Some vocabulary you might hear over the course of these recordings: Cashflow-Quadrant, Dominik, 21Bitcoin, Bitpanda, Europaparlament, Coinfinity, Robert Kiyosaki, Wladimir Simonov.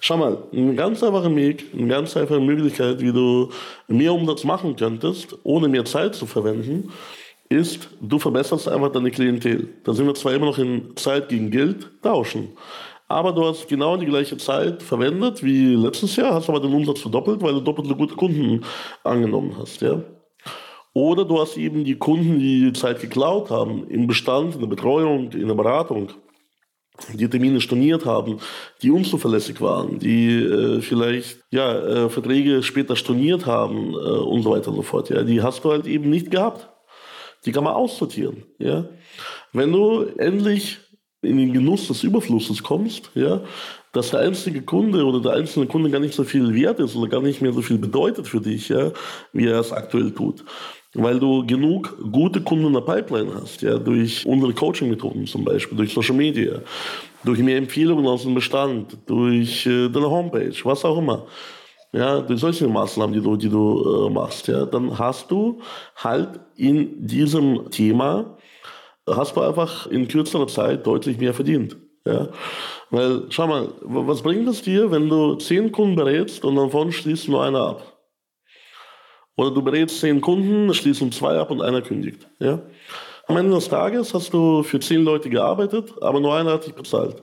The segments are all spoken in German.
Schau mal, ein ganz einfacher Weg, eine ganz einfache Möglichkeit, wie du mehr Umsatz machen könntest, ohne mehr Zeit zu verwenden, ist, du verbesserst einfach deine Klientel. Da sind wir zwar immer noch in Zeit gegen Geld tauschen, aber du hast genau die gleiche Zeit verwendet wie letztes Jahr, hast aber den Umsatz verdoppelt, weil du doppelt so gute Kunden angenommen hast. Ja? Oder du hast eben die Kunden, die Zeit geklaut haben, im Bestand, in der Betreuung, in der Beratung, die Termine storniert haben, die unzuverlässig waren, die vielleicht Verträge später storniert haben und so weiter und so fort. Ja? Die hast du halt eben nicht gehabt. Die kann man aussortieren. Ja? Wenn du endlich in den Genuss des Überflusses kommst, ja, dass der einzige Kunde oder der einzelne Kunde gar nicht so viel wert ist oder gar nicht mehr so viel bedeutet für dich, ja, wie er es aktuell tut. Weil du genug gute Kunden in der Pipeline hast, ja, durch unsere Coaching-Methoden zum Beispiel, durch Social Media, durch mehr Empfehlungen aus dem Bestand, durch deine Homepage, was auch immer. Ja, durch solche Maßnahmen, die du machst, ja, dann hast du halt in diesem Thema, hast du einfach in kürzerer Zeit deutlich mehr verdient. Ja? Weil, schau mal, was bringt es dir, wenn du 10 Kunden berätst und davon schließt nur einer ab? Oder du berätst 10 Kunden, schließen 2 ab und einer kündigt. Ja? Am Ende des Tages hast du für 10 Leute gearbeitet, aber nur einer hat dich bezahlt.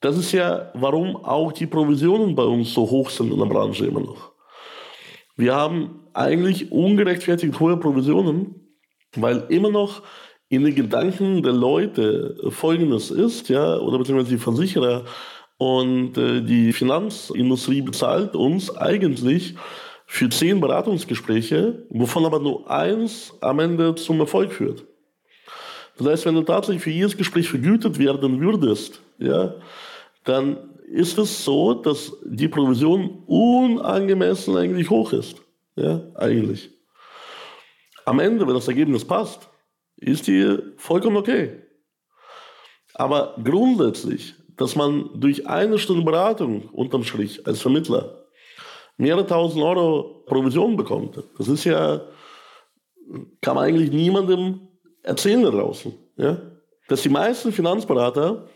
Das ist ja, warum auch die Provisionen bei uns so hoch sind in der Branche immer noch. Wir haben eigentlich ungerechtfertigt hohe Provisionen, weil immer noch in den Gedanken der Leute Folgendes ist, ja, oder beziehungsweise die Versicherer und die Finanzindustrie bezahlt uns eigentlich für 10 Beratungsgespräche, wovon aber nur eins am Ende zum Erfolg führt. Das heißt, wenn du tatsächlich für jedes Gespräch vergütet werden würdest, ja, dann ist es so, dass die Provision unangemessen eigentlich hoch ist. Ja, eigentlich. Am Ende, wenn das Ergebnis passt, ist die vollkommen okay. Aber grundsätzlich, dass man durch eine Stunde Beratung unterm Strich als Vermittler mehrere tausend Euro Provision bekommt, das ist ja, kann man eigentlich niemandem erzählen da draußen. Ja? Dass die meisten Finanzberater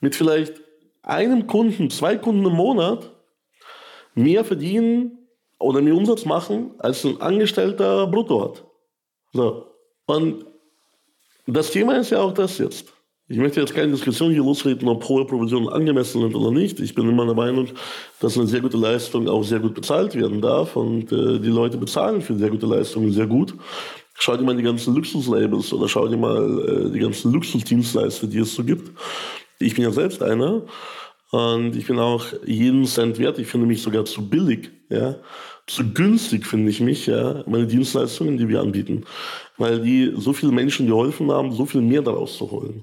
mit vielleicht einem Kunden, 2 Kunden im Monat mehr verdienen oder mehr Umsatz machen, als ein Angestellter brutto hat. So. Und das Thema ist ja auch das jetzt. Ich möchte jetzt keine Diskussion hier losreden, ob hohe Provisionen angemessen sind oder nicht. Ich bin immer der Meinung, dass eine sehr gute Leistung auch sehr gut bezahlt werden darf. Und die Leute bezahlen für sehr gute Leistungen sehr gut. Schau dir mal die ganzen Luxuslabels oder schau dir mal die ganzen Luxusdienstleister, die es so gibt. Ich bin ja selbst einer und ich bin auch jeden Cent wert. Ich finde mich sogar zu billig, ja, zu günstig finde ich mich, ja, meine Dienstleistungen, die wir anbieten, weil die so viele Menschen geholfen haben, so viel mehr daraus zu holen.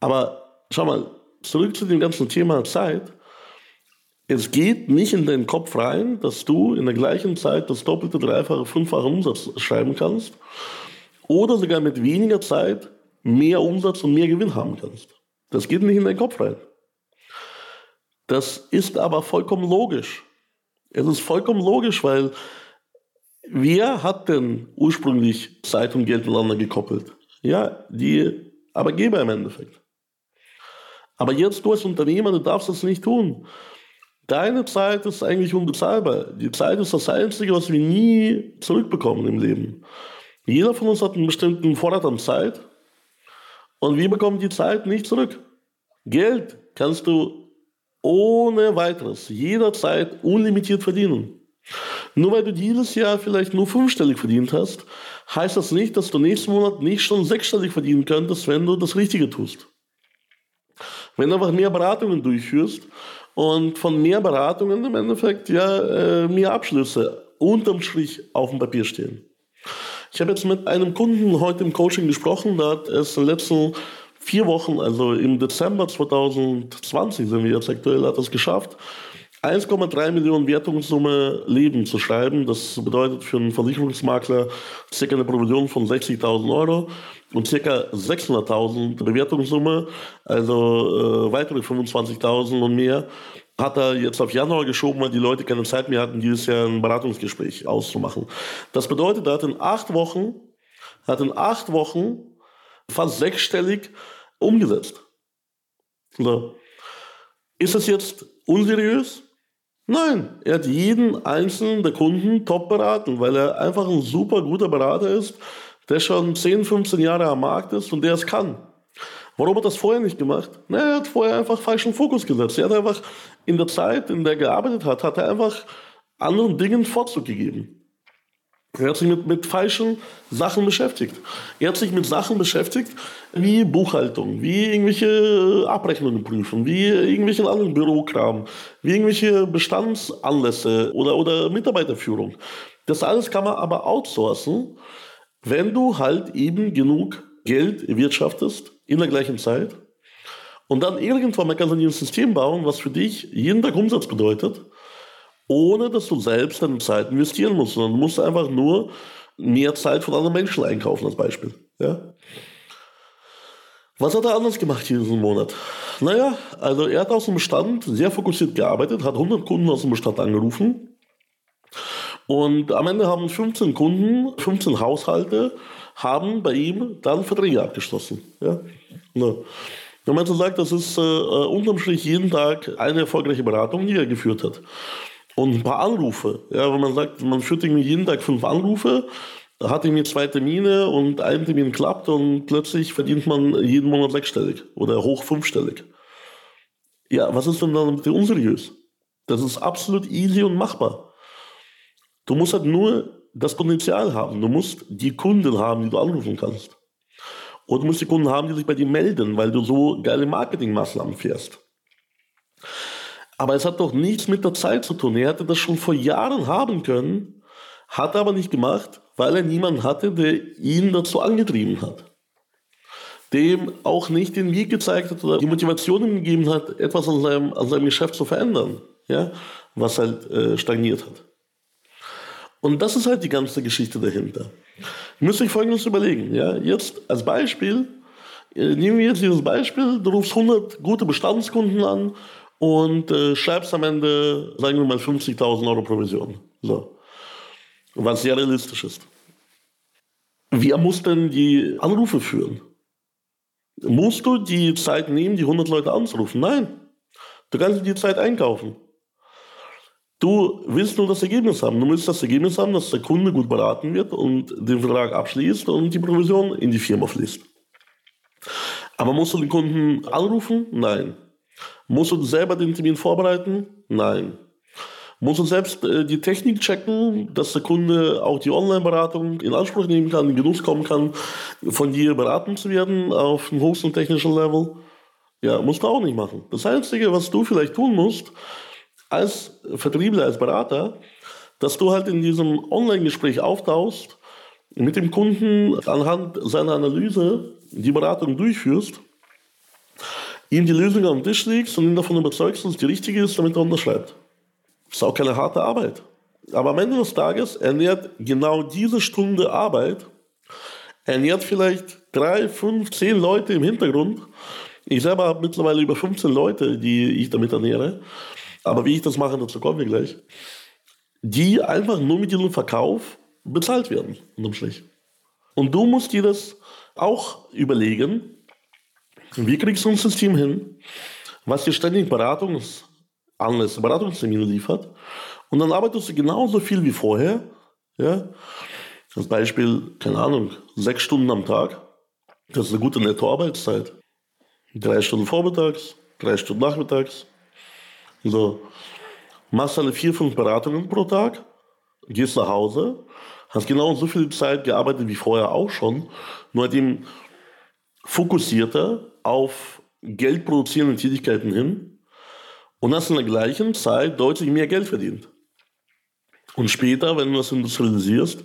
Aber schau mal, zurück zu dem ganzen Thema Zeit. Es geht nicht in deinen Kopf rein, dass du in der gleichen Zeit das doppelte, dreifache, fünffache Umsatz schreiben kannst oder sogar mit weniger Zeit mehr Umsatz und mehr Gewinn haben kannst. Das geht nicht in den Kopf rein. Das ist aber vollkommen logisch. Es ist vollkommen logisch, weil wer hat denn ursprünglich Zeit und Geld miteinander gekoppelt? Ja, die Arbeitgeber im Endeffekt. Aber jetzt du als Unternehmer, du darfst das nicht tun. Deine Zeit ist eigentlich unbezahlbar. Die Zeit ist das Einzige, was wir nie zurückbekommen im Leben. Jeder von uns hat einen bestimmten Vorrat an Zeit. Und wir bekommen die Zeit nicht zurück. Geld kannst du ohne weiteres jederzeit unlimitiert verdienen. Nur weil du dieses Jahr vielleicht nur 5-stellig verdient hast, heißt das nicht, dass du nächsten Monat nicht schon 6-stellig verdienen könntest, wenn du das Richtige tust. Wenn du einfach mehr Beratungen durchführst und von mehr Beratungen im Endeffekt ja mehr Abschlüsse unterm Strich auf dem Papier stehen. Ich habe jetzt mit einem Kunden heute im Coaching gesprochen, da hat es in den letzten 4 Wochen, also im Dezember 2020 sind wir jetzt aktuell, hat es geschafft, 1,3 Millionen Wertungssumme Leben zu schreiben. Das bedeutet für einen Versicherungsmakler circa eine Provision von 60.000 Euro und circa 600.000 Bewertungssumme, also weitere 25.000 und mehr, hat er jetzt auf Januar geschoben, weil die Leute keine Zeit mehr hatten, dieses Jahr ein Beratungsgespräch auszumachen. Das bedeutet, er hat in 8 Wochen fast 6-stellig umgesetzt. So. Ist das jetzt unseriös? Nein, er hat jeden einzelnen der Kunden top beraten, weil er einfach ein super guter Berater ist, der schon 10, 15 Jahre am Markt ist und der es kann. Warum hat er das vorher nicht gemacht? Na, er hat vorher einfach falschen Fokus gesetzt. Er hat einfach in der Zeit, in der er gearbeitet hat, hat er einfach anderen Dingen Vorzug gegeben. Er hat sich mit falschen Sachen beschäftigt. Er hat sich mit Sachen beschäftigt wie Buchhaltung, wie irgendwelche Abrechnungen prüfen, wie irgendwelchen anderen Bürokram, wie irgendwelche Bestandsanlässe oder Mitarbeiterführung. Das alles kann man aber outsourcen, wenn du halt eben genug Geld erwirtschaftest in der gleichen Zeit und dann irgendwann mal kannst du ein System bauen, was für dich jeden Tag Umsatz bedeutet, ohne dass du selbst deine Zeit investieren musst, sondern du musst einfach nur mehr Zeit von anderen Menschen einkaufen als Beispiel. Ja? Was hat er anders gemacht diesen Monat? Naja, also er hat aus dem Bestand sehr fokussiert gearbeitet, hat 100 Kunden aus dem Bestand angerufen und am Ende haben 15 Kunden, 15 Haushalte haben bei ihm dann Verträge abgeschlossen. Ja? Ne. Wenn man so sagt, das ist unterm Strich jeden Tag eine erfolgreiche Beratung, die er geführt hat. Und ein paar Anrufe. Ja, wenn man sagt, man führt irgendwie jeden Tag 5 Anrufe, hat irgendwie 2 Termine und ein Termin klappt und plötzlich verdient man jeden Monat 6-stellig oder hoch 5-stellig. Ja, was ist denn dann mit dem unseriös? Das ist absolut easy und machbar. Du musst halt nur das Potenzial haben. Du musst die Kunden haben, die du anrufen kannst. Und du musst die Kunden haben, die sich bei dir melden, weil du so geile Marketingmaßnahmen fährst. Aber es hat doch nichts mit der Zeit zu tun. Er hätte das schon vor Jahren haben können, hat aber nicht gemacht, weil er niemanden hatte, der ihn dazu angetrieben hat. dem auch nicht den Weg gezeigt hat oder die Motivation ihm gegeben hat, etwas an seinem Geschäft zu verändern, ja? Was halt stagniert hat. Und das ist halt die ganze Geschichte dahinter. Ihr müsst euch Folgendes überlegen. Ja? Jetzt als Beispiel, nehmen wir jetzt dieses Beispiel, du rufst 100 gute Bestandskunden an und schreibst am Ende, sagen wir mal, 50.000 Euro Provision. So. Was sehr realistisch ist. Wer muss denn die Anrufe führen? Musst du die Zeit nehmen, die 100 Leute anzurufen? Nein. Du kannst dir die Zeit einkaufen. Du willst nur das Ergebnis haben. Du willst das Ergebnis haben, dass der Kunde gut beraten wird und den Vertrag abschließt und die Provision in die Firma fließt. Aber musst du den Kunden anrufen? Nein. Musst du selber den Termin vorbereiten? Nein. Musst du selbst die Technik checken, dass der Kunde auch die Online-Beratung in Anspruch nehmen kann, in Genuss kommen kann, von dir beraten zu werden auf dem höchsten technischen Level? Ja, musst du auch nicht machen. Das Einzige, was du vielleicht tun musst, als Vertriebler, als Berater, dass du halt in diesem Online-Gespräch auftauchst, mit dem Kunden anhand seiner Analyse die Beratung durchführst, ihm die Lösung auf den Tisch legst und ihn davon überzeugst, dass es die richtige ist, damit er unterschreibt. Das ist auch keine harte Arbeit. Aber am Ende des Tages ernährt genau diese Stunde Arbeit, ernährt vielleicht 3, 5, 10 Leute im Hintergrund. Ich selber habe mittlerweile über 15 Leute, die ich damit ernähre. Aber wie ich das mache, dazu kommen wir gleich. Die einfach nur mit diesem Verkauf bezahlt werden. Und du musst dir das auch überlegen, wie kriegst du ein System hin, was dir ständig Beratungsanlässe, Beratungstermine liefert. Und dann arbeitest du genauso viel wie vorher. Ja? Als Beispiel, keine Ahnung, 6 Stunden am Tag. Das ist eine gute Nettoarbeitszeit. 3 Stunden vormittags, 3 Stunden nachmittags. So, machst deine 4, 5 Beratungen pro Tag, gehst nach Hause, hast genau so viel Zeit gearbeitet wie vorher auch schon, nur halt eben fokussierter auf geldproduzierende Tätigkeiten hin und hast in der gleichen Zeit deutlich mehr Geld verdient. Und später, wenn du das industrialisierst,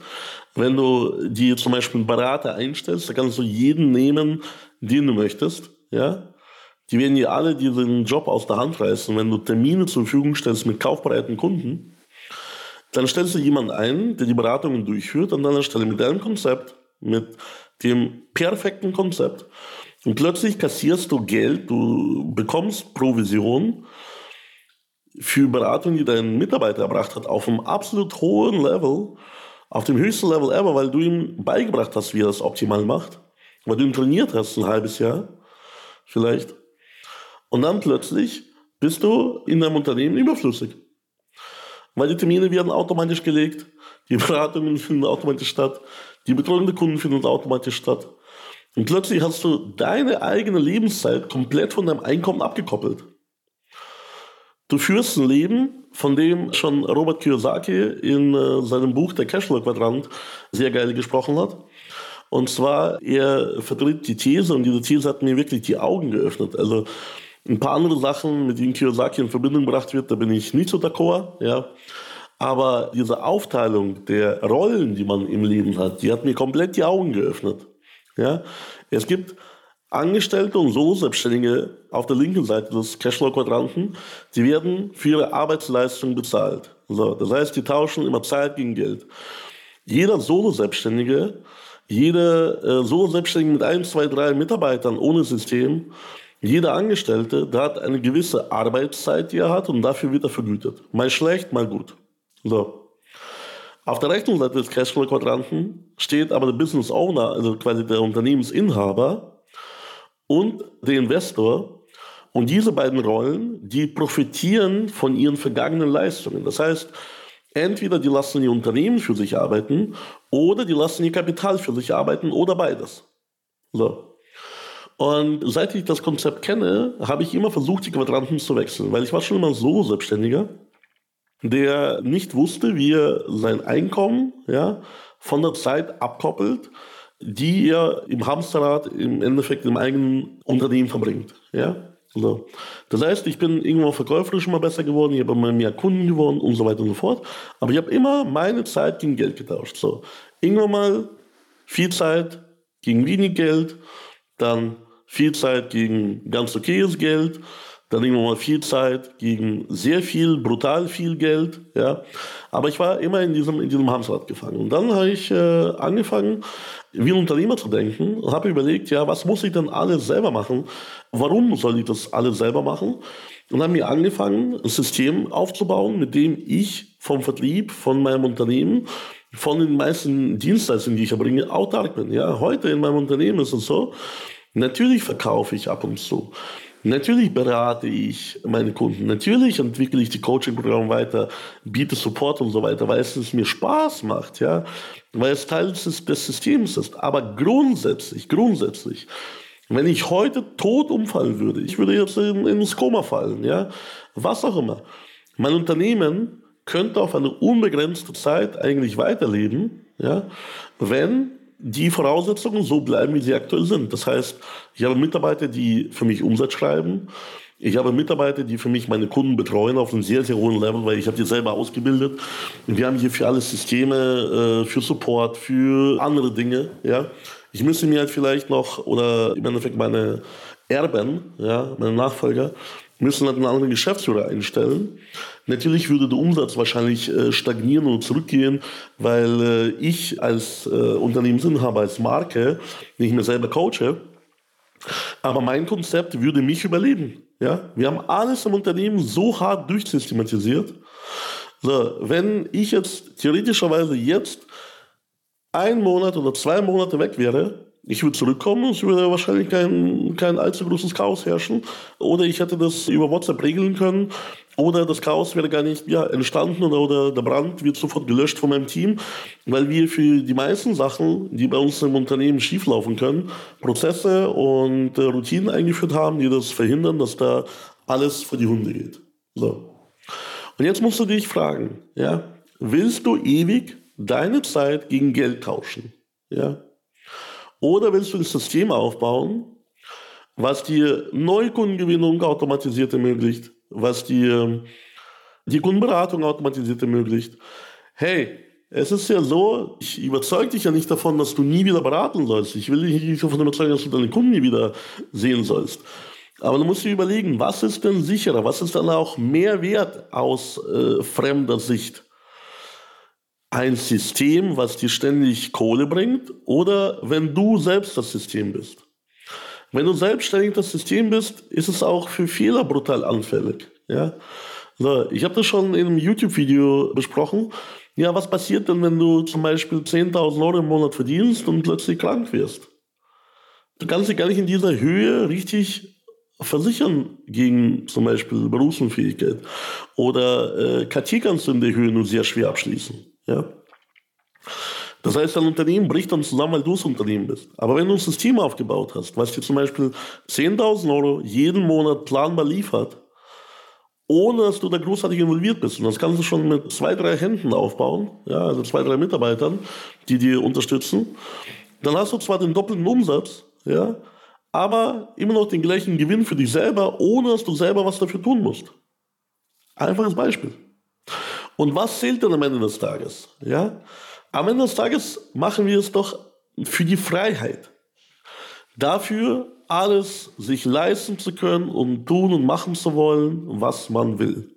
wenn du dir zum Beispiel einen Berater einstellst, da kannst du jeden nehmen, den du möchtest, ja. Die werden dir alle diesen Job aus der Hand reißen. Wenn du Termine zur Verfügung stellst mit kaufbereiten Kunden, dann stellst du jemanden ein, der die Beratungen durchführt an deiner Stelle mit deinem Konzept, mit dem perfekten Konzept. Und plötzlich kassierst du Geld, du bekommst Provision für Beratung, die dein Mitarbeiter erbracht hat, auf einem absolut hohen Level, auf dem höchsten Level ever, weil du ihm beigebracht hast, wie er das optimal macht, weil du ihn trainiert hast, ein halbes Jahr vielleicht. Und dann plötzlich bist du in deinem Unternehmen überflüssig. Weil die Termine werden automatisch gelegt, die Beratungen finden automatisch statt, die betreuenden Kunden finden automatisch statt. Und plötzlich hast du deine eigene Lebenszeit komplett von deinem Einkommen abgekoppelt. Du führst ein Leben, von dem schon Robert Kiyosaki in seinem Buch Der Cashflow-Quadrant sehr geil gesprochen hat. Und zwar, er vertritt die These, und diese These hat mir wirklich die Augen geöffnet. Also ein paar andere Sachen, mit denen Kiyosaki in Verbindung gebracht wird, da bin ich nicht so d'accord. Ja. Aber diese Aufteilung der Rollen, die man im Leben hat, die hat mir komplett die Augen geöffnet. Ja. Es gibt Angestellte und Solo-Selbstständige auf der linken Seite des Cashflow-Quadranten, die werden für ihre Arbeitsleistung bezahlt. So, das heißt, die tauschen immer Zeit gegen Geld. Jeder Solo-Selbstständige, jeder Solo-Selbstständige mit 1, 2, 3 Mitarbeitern ohne System, jeder Angestellte, der hat eine gewisse Arbeitszeit, die er hat, und dafür wird er vergütet. Mal schlecht, mal gut. So. Auf der rechten Seite des Cashflow-Quadranten steht aber der Business Owner, also quasi der Unternehmensinhaber und der Investor. Und diese beiden Rollen, die profitieren von ihren vergangenen Leistungen. Das heißt, entweder die lassen ihr Unternehmen für sich arbeiten oder die lassen ihr Kapital für sich arbeiten oder beides. So. Und seit ich das Konzept kenne, habe ich immer versucht, die Quadranten zu wechseln, weil ich war schon immer so Selbstständiger, der nicht wusste, wie er sein Einkommen, ja, von der Zeit abkoppelt, die er im Hamsterrad im Endeffekt im eigenen Unternehmen verbringt. Ja. So. Das heißt, ich bin irgendwann verkäuferisch immer besser geworden, ich habe immer mehr Kunden gewonnen und so weiter und so fort. Aber ich habe immer meine Zeit gegen Geld getauscht. So. Irgendwann mal viel Zeit gegen wenig Geld, dann viel Zeit gegen ganz okayes Geld, dann irgendwann mal viel Zeit gegen sehr viel, brutal viel Geld. Ja. Aber ich war immer in diesem Hamsterrad gefangen. Und dann habe ich angefangen, wie ein Unternehmer zu denken und habe überlegt, ja, was muss ich denn alles selber machen? Warum soll ich das alles selber machen? Und habe mir angefangen, ein System aufzubauen, mit dem ich vom Vertrieb, von meinem Unternehmen, von den meisten Dienstleistungen, die ich erbringe, autark bin. Ja. Heute in meinem Unternehmen ist es so, natürlich verkaufe ich ab und zu. Natürlich berate ich meine Kunden, natürlich entwickle ich die Coaching-Programme weiter, biete Support und so weiter, weil es mir Spaß macht, ja, weil es Teil des Systems ist. Aber grundsätzlich, wenn ich heute tot umfallen würde, ich würde jetzt ins Koma fallen, ja, was auch immer, mein Unternehmen könnte auf eine unbegrenzte Zeit eigentlich weiterleben, ja, wenn die Voraussetzungen so bleiben, wie sie aktuell sind. Das heißt, ich habe Mitarbeiter, die für mich Umsatz schreiben. Ich habe Mitarbeiter, die für mich meine Kunden betreuen auf einem sehr, sehr hohen Level, weil ich habe die selber ausgebildet. Wir haben hier für alles Systeme, für Support, für andere Dinge. Ja. Ich müsste mir halt vielleicht noch, oder im Endeffekt meine Erben, ja, meine Nachfolger, müssen halt einen anderen Geschäftsführer einstellen. Natürlich würde der Umsatz wahrscheinlich stagnieren und zurückgehen, weil ich als Unternehmensinhaber, als Marke nicht mehr selber coache. Aber mein Konzept würde mich überleben. Ja? Wir haben alles im Unternehmen so hart durchsystematisiert. So, wenn ich jetzt theoretischerweise jetzt 1 Monat oder 2 Monate weg wäre, ich würde zurückkommen und es würde wahrscheinlich kein allzu großes Chaos herrschen. Oder ich hätte das über WhatsApp regeln können. Oder das Chaos wäre gar nicht entstanden oder der Brand wird sofort gelöscht von meinem Team. Weil wir für die meisten Sachen, die bei uns im Unternehmen schieflaufen können, Prozesse und Routinen eingeführt haben, die das verhindern, dass da alles vor die Hunde geht. So. Und jetzt musst du dich fragen, ja, willst du ewig deine Zeit gegen Geld tauschen? Ja? Oder willst du ein System aufbauen, was dir Neukundengewinnung automatisiert ermöglicht, was dir die Kundenberatung automatisiert ermöglicht? Hey, es ist ja so, ich überzeuge dich ja nicht davon, dass du nie wieder beraten sollst. Ich will dich nicht davon überzeugen, dass du deine Kunden nie wieder sehen sollst. Aber du musst dir überlegen, was ist denn sicherer, was ist dann auch mehr wert aus fremder Sicht? Ein System, was dir ständig Kohle bringt, oder wenn du selbst das System bist. Wenn du selbstständig das System bist, ist es auch für Fehler brutal anfällig. Ja? So, ich habe das schon in einem YouTube-Video besprochen. Ja, was passiert denn, wenn du zum Beispiel 10.000 Euro im Monat verdienst und plötzlich krank wirst? Du kannst dich gar nicht in dieser Höhe richtig versichern gegen zum Beispiel Berufsunfähigkeit. Oder KT kannst du in der Höhe nur sehr schwer abschließen. Ja. Das heißt, dein Unternehmen bricht dann zusammen, weil du das Unternehmen bist. Aber wenn du ein System aufgebaut hast, was dir zum Beispiel 10.000 Euro jeden Monat planbar liefert, ohne dass du da großartig involviert bist, und das kannst du schon mit 2-3 Händen aufbauen, ja, also 2-3 Mitarbeitern, die dir unterstützen, dann hast du zwar den doppelten Umsatz, ja, aber immer noch den gleichen Gewinn für dich selber, ohne dass du selber was dafür tun musst. Einfaches Beispiel. Und was zählt denn am Ende des Tages? Ja? Am Ende des Tages machen wir es doch für die Freiheit. Dafür, alles sich leisten zu können und tun und machen zu wollen, was man will.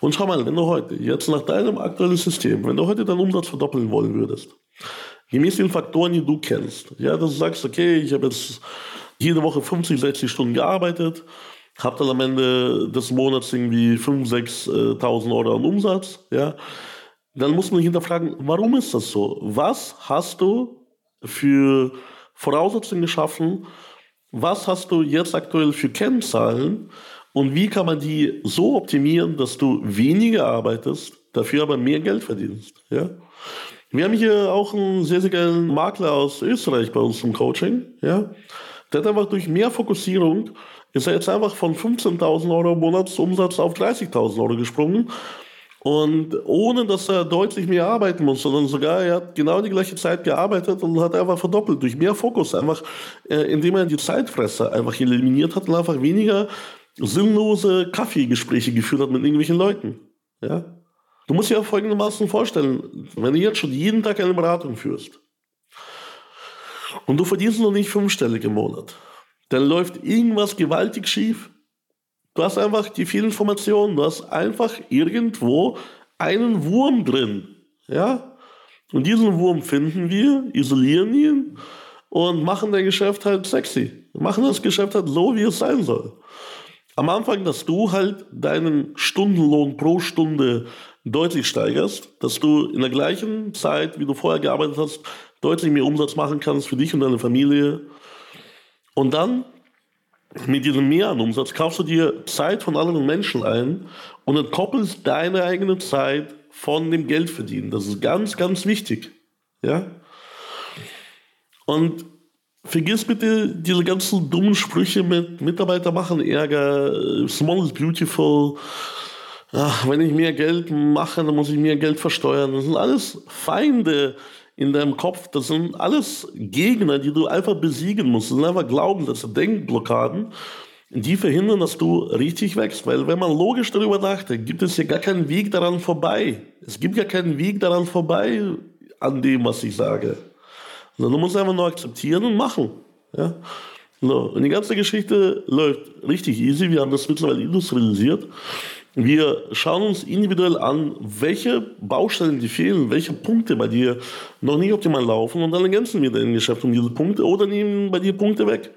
Und schau mal, wenn du heute, jetzt nach deinem aktuellen System, wenn du heute deinen Umsatz verdoppeln wollen würdest, gemäß den Faktoren, die du kennst, ja, dass du sagst, okay, ich habe jetzt jede Woche 50, 60 Stunden gearbeitet, habe dann am Ende des Monats irgendwie 5.000, 6.000 Euro an Umsatz, ja, dann muss man hinterfragen, warum ist das so? Was hast du für Voraussetzungen geschaffen? Was hast du jetzt aktuell für Kennzahlen? Und wie kann man die so optimieren, dass du weniger arbeitest, dafür aber mehr Geld verdienst? Ja? Wir haben hier auch einen sehr, sehr geilen Makler aus Österreich bei uns im Coaching. Ja? Der hat einfach durch mehr Fokussierung ist er jetzt einfach von 15.000 Euro Monatsumsatz auf 30.000 Euro gesprungen. Und ohne, dass er deutlich mehr arbeiten muss, sondern sogar, er hat genau die gleiche Zeit gearbeitet und hat einfach verdoppelt durch mehr Fokus, einfach indem er die Zeitfresser einfach eliminiert hat und einfach weniger sinnlose Kaffeegespräche geführt hat mit irgendwelchen Leuten. Ja? Du musst dir ja folgendermaßen vorstellen, wenn du jetzt schon jeden Tag eine Beratung führst, und du verdienst noch nicht fünfstellig im Monat, dann läuft irgendwas gewaltig schief. Du hast einfach die vielen Informationen, du hast einfach irgendwo einen Wurm drin. Ja? Und diesen Wurm finden wir, isolieren ihn und machen dein Geschäft halt sexy. Machen das Geschäft halt so, wie es sein soll. Am Anfang, dass du halt deinen Stundenlohn pro Stunde deutlich steigerst, dass du in der gleichen Zeit, wie du vorher gearbeitet hast, deutlich mehr Umsatz machen kannst für dich und deine Familie. Und dann mit diesem mehr an Umsatz kaufst du dir Zeit von anderen Menschen ein und entkoppelst deine eigene Zeit von dem Geldverdienen. Das ist ganz, ganz wichtig. Ja? Und vergiss bitte diese ganzen dummen Sprüche mit Mitarbeiter machen Ärger, small is beautiful, ach, wenn ich mehr Geld mache, dann muss ich mehr Geld versteuern. Das sind alles Feinde in deinem Kopf, das sind alles Gegner, die du einfach besiegen musst. Das sind einfach Glaubenssätze, Denkblockaden, die verhindern, dass du richtig wächst. Weil wenn man logisch darüber nachdenkt, gibt es ja gar keinen Weg daran vorbei. Es gibt gar keinen Weg daran vorbei, an dem, was ich sage. Du musst einfach nur akzeptieren und machen. Ja? So, und die ganze Geschichte läuft richtig easy. Wir haben das mittlerweile industrialisiert. Wir schauen uns individuell an, welche Baustellen dir fehlen, welche Punkte bei dir noch nicht optimal laufen. Und dann ergänzen wir dein Geschäft um diese Punkte oder nehmen bei dir Punkte weg.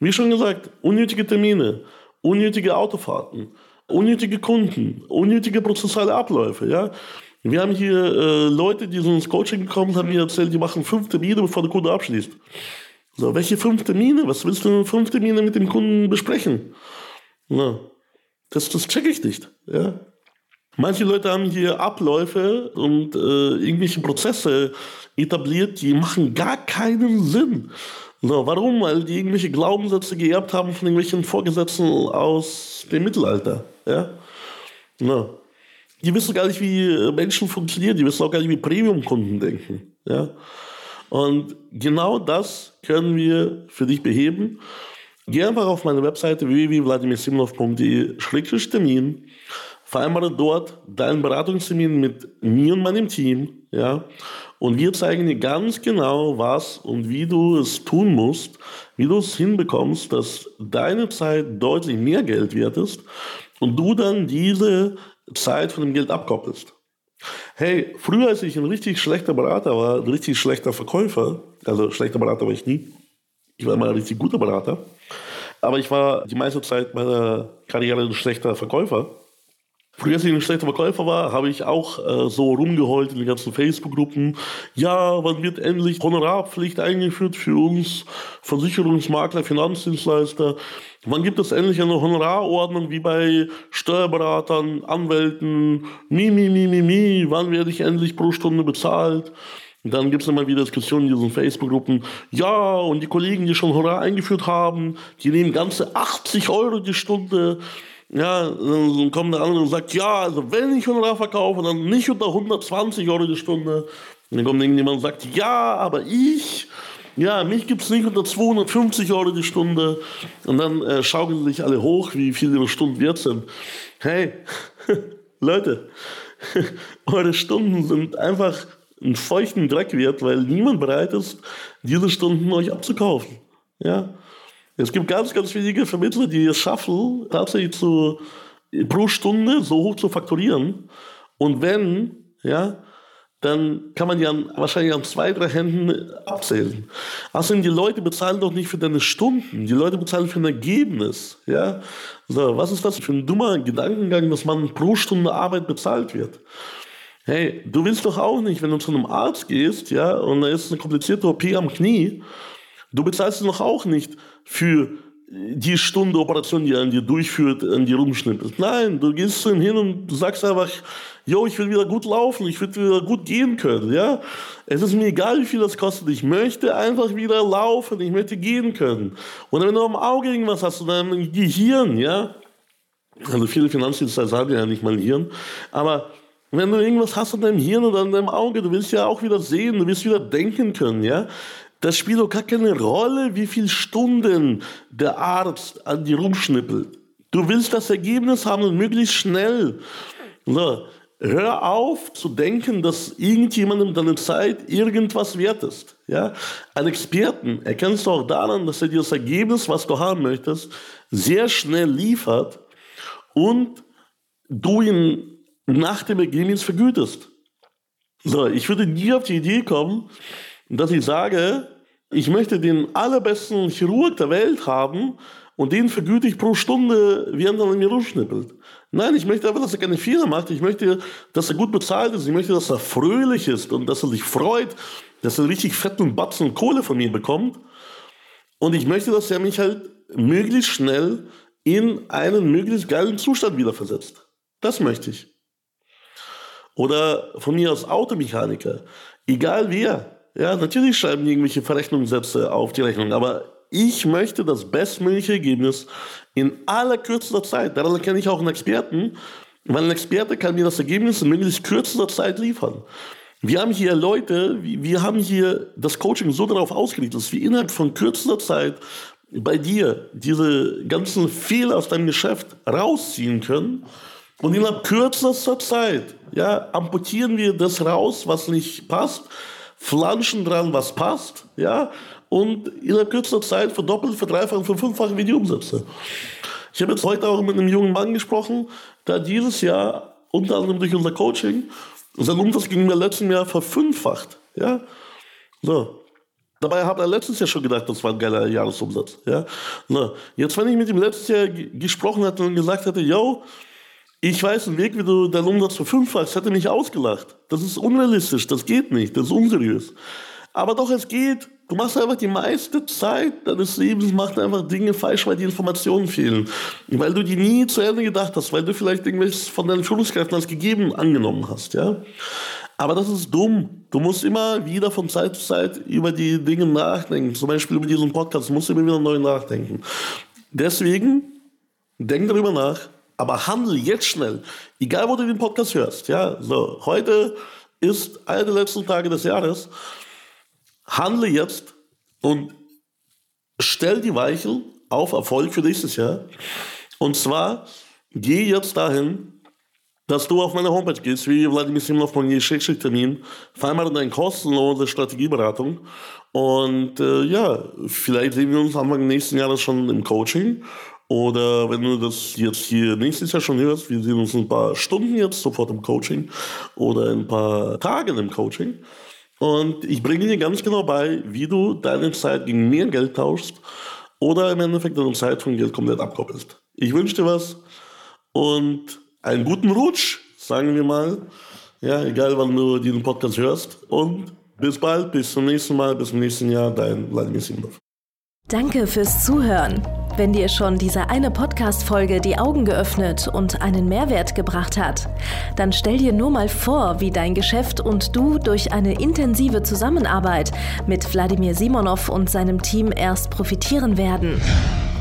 Wie schon gesagt, unnötige Termine, unnötige Autofahrten, unnötige Kunden, unnötige prozessale Abläufe. Ja? Wir haben hier Leute, die sind ins Coaching gekommen, haben mir erzählt, die machen 5 Termine, bevor der Kunde abschließt. So, welche 5 Termine? Was willst du denn 5 Termine mit dem Kunden besprechen? Na, das checke ich nicht. Ja? Manche Leute haben hier Abläufe und irgendwelche Prozesse etabliert, die machen gar keinen Sinn. So, warum? Weil die irgendwelche Glaubenssätze geerbt haben von irgendwelchen Vorgesetzten aus dem Mittelalter. Ja? Na. Die wissen gar nicht, wie Menschen funktionieren. Die wissen auch gar nicht, wie Premium-Kunden denken. Ja? Und genau das können wir für dich beheben. Geh einfach auf meine Webseite www.wladimirsimonow.de/termin. Vereinbare dort deinen Beratungstermin mit mir und meinem Team. Ja? Und wir zeigen dir ganz genau, was und wie du es tun musst, wie du es hinbekommst, dass deine Zeit deutlich mehr Geld wert ist und du dann diese Zeit von dem Geld abkoppelst. Hey, früher, als ich ein richtig schlechter Berater war, ein richtig schlechter Verkäufer, also schlechter Berater war ich nie, ich war mal ein richtig guter Berater, aber ich war die meiste Zeit meiner Karriere ein schlechter Verkäufer. Früher, als ich ein schlechter Verkäufer war, habe ich auch so rumgeheult in den ganzen Facebook-Gruppen. Ja, wann wird endlich Honorarpflicht eingeführt für uns Versicherungsmakler, Finanzdienstleister? Wann gibt es endlich eine Honorarordnung wie bei Steuerberatern, Anwälten? Wann werde ich endlich pro Stunde bezahlt? Dann gibt es immer wieder Diskussionen in diesen Facebook-Gruppen. Ja, und die Kollegen, die schon Honorar eingeführt haben, die nehmen ganze 80 € die Stunde. Ja, dann kommt der andere und sagt, ja, also wenn ich Honorar verkaufe, dann nicht unter 120 € die Stunde. Und dann kommt irgendjemand und sagt, ja, aber mich gibt es nicht unter 250 € die Stunde. Und dann schaukeln sich alle hoch, wie viel ihre Stunden wert sind. Hey, Leute, eure Stunden sind einfach einen feuchten Dreck wert, weil niemand bereit ist, diese Stunden euch abzukaufen. Ja? Es gibt ganz, ganz wenige Vermittler, die es schaffen, tatsächlich pro Stunde so hoch zu fakturieren. Und wenn, ja, dann kann man die wahrscheinlich an 2, 3 Händen abzählen. Außerdem, die Leute bezahlen doch nicht für deine Stunden. Die Leute bezahlen für ein Ergebnis. Ja? So, was ist das für ein dummer Gedankengang, dass man pro Stunde Arbeit bezahlt wird? Hey, du willst doch auch nicht, wenn du zu einem Arzt gehst, ja, und da ist eine komplizierte OP am Knie, du bezahlst doch auch nicht für die Stunde Operation, die er an dir durchführt, an dir rumschnippelt. Nein, du gehst zu ihm hin und sagst einfach, yo, ich will wieder gut laufen, ich will wieder gut gehen können. Ja? Es ist mir egal, wie viel das kostet. Ich möchte einfach wieder laufen, ich möchte gehen können. Und wenn du am Auge irgendwas hast oder im Gehirn, ja, also viele Finanzdienstleister haben ja nicht mal ein Hirn, aber wenn du irgendwas hast an deinem Hirn oder an deinem Auge, du willst ja auch wieder sehen, du willst wieder denken können, ja. Das spielt doch gar keine Rolle, wie viele Stunden der Arzt an dir rumschnippelt. Du willst das Ergebnis haben und möglichst schnell. So, Hör auf zu denken, dass irgendjemandem deine Zeit irgendwas wert ist. Ja? Einen Experten erkennst du auch daran, dass er dir das Ergebnis, was du haben möchtest, sehr schnell liefert und du ihn nach dem Ergebnis vergütest. So, ich würde nie auf die Idee kommen, dass ich sage, ich möchte den allerbesten Chirurg der Welt haben und den vergüte ich pro Stunde, während er an mir rumschnippelt. Nein, ich möchte einfach, dass er keine Fehler macht. Ich möchte, dass er gut bezahlt ist. Ich möchte, dass er fröhlich ist und dass er sich freut, dass er einen richtig fetten Batzen Kohle von mir bekommt. Und ich möchte, dass er mich halt möglichst schnell in einen möglichst geilen Zustand wiederversetzt. Das möchte ich. Oder von mir aus Automechaniker. Egal wer. Ja, natürlich schreiben die irgendwelche Verrechnungssätze auf die Rechnung, aber ich möchte das bestmögliche Ergebnis in aller kürzester Zeit. Daran erkenne ich auch einen Experten, weil ein Experte kann mir das Ergebnis in möglichst kürzester Zeit liefern. Wir haben hier Leute, wir haben hier das Coaching so darauf ausgelegt, dass wir innerhalb von kürzester Zeit bei dir diese ganzen Fehler aus deinem Geschäft rausziehen können. Und innerhalb kürzester Zeit, ja, amputieren wir das raus, was nicht passt, flanschen dran, was passt, ja, und innerhalb kürzester Zeit verdoppeln, verdreifachen, verfünffachen wir die Umsätze. Ich habe jetzt heute auch mit einem jungen Mann gesprochen, der dieses Jahr, unter anderem durch unser Coaching, sein Umsatz gegenüber letztem Jahr verfünffacht, ja. So. Dabei hat er letztes Jahr schon gedacht, das war ein geiler Jahresumsatz, ja. So. Jetzt, wenn ich mit ihm letztes Jahr gesprochen hatte und gesagt hätte, yo, ich weiß einen Weg, wie du deinen Umsatz verfünffachst, hätte mich ausgelacht. Das ist unrealistisch, das geht nicht, das ist unseriös. Aber doch, es geht. Du machst einfach die meiste Zeit deines Lebens, machst einfach Dinge falsch, weil die Informationen fehlen. Weil du die nie zu Ende gedacht hast, weil du vielleicht irgendwas von deinen Führungskräften als gegeben angenommen hast. Ja? Aber das ist dumm. Du musst immer wieder von Zeit zu Zeit über die Dinge nachdenken. Zum Beispiel über diesen Podcast, du musst immer wieder neu nachdenken. Deswegen, denk darüber nach. Aber handel jetzt schnell, egal wo du den Podcast hörst. Ja, so, heute ist einer der letzten Tage des Jahres. Handle jetzt und stell die Weichen auf Erfolg für nächstes Jahr. Und zwar, geh jetzt dahin, dass du auf meine Homepage gehst, wie www.wladimir-simonov.de/termin, vereinbaren deine kostenlose Strategieberatung. Und ja, vielleicht sehen wir uns Anfang nächsten Jahres schon im Coaching. Oder wenn du das jetzt hier nächstes Jahr schon hörst, wir sehen uns in ein paar Stunden jetzt sofort im Coaching oder in ein paar Tagen im Coaching. Und ich bringe dir ganz genau bei, wie du deine Zeit gegen mehr Geld tauschst oder im Endeffekt deine Zeit von Geld komplett abkoppelst. Ich wünsche dir was und einen guten Rutsch, sagen wir mal. Ja, egal wann du diesen Podcast hörst. Und bis bald, bis zum nächsten Mal, bis zum nächsten Jahr, dein Wladimir Simonov. Danke fürs Zuhören. Wenn dir schon diese eine Podcast-Folge die Augen geöffnet und einen Mehrwert gebracht hat, dann stell dir nur mal vor, wie dein Geschäft und du durch eine intensive Zusammenarbeit mit Wladimir Simonov und seinem Team erst profitieren werden.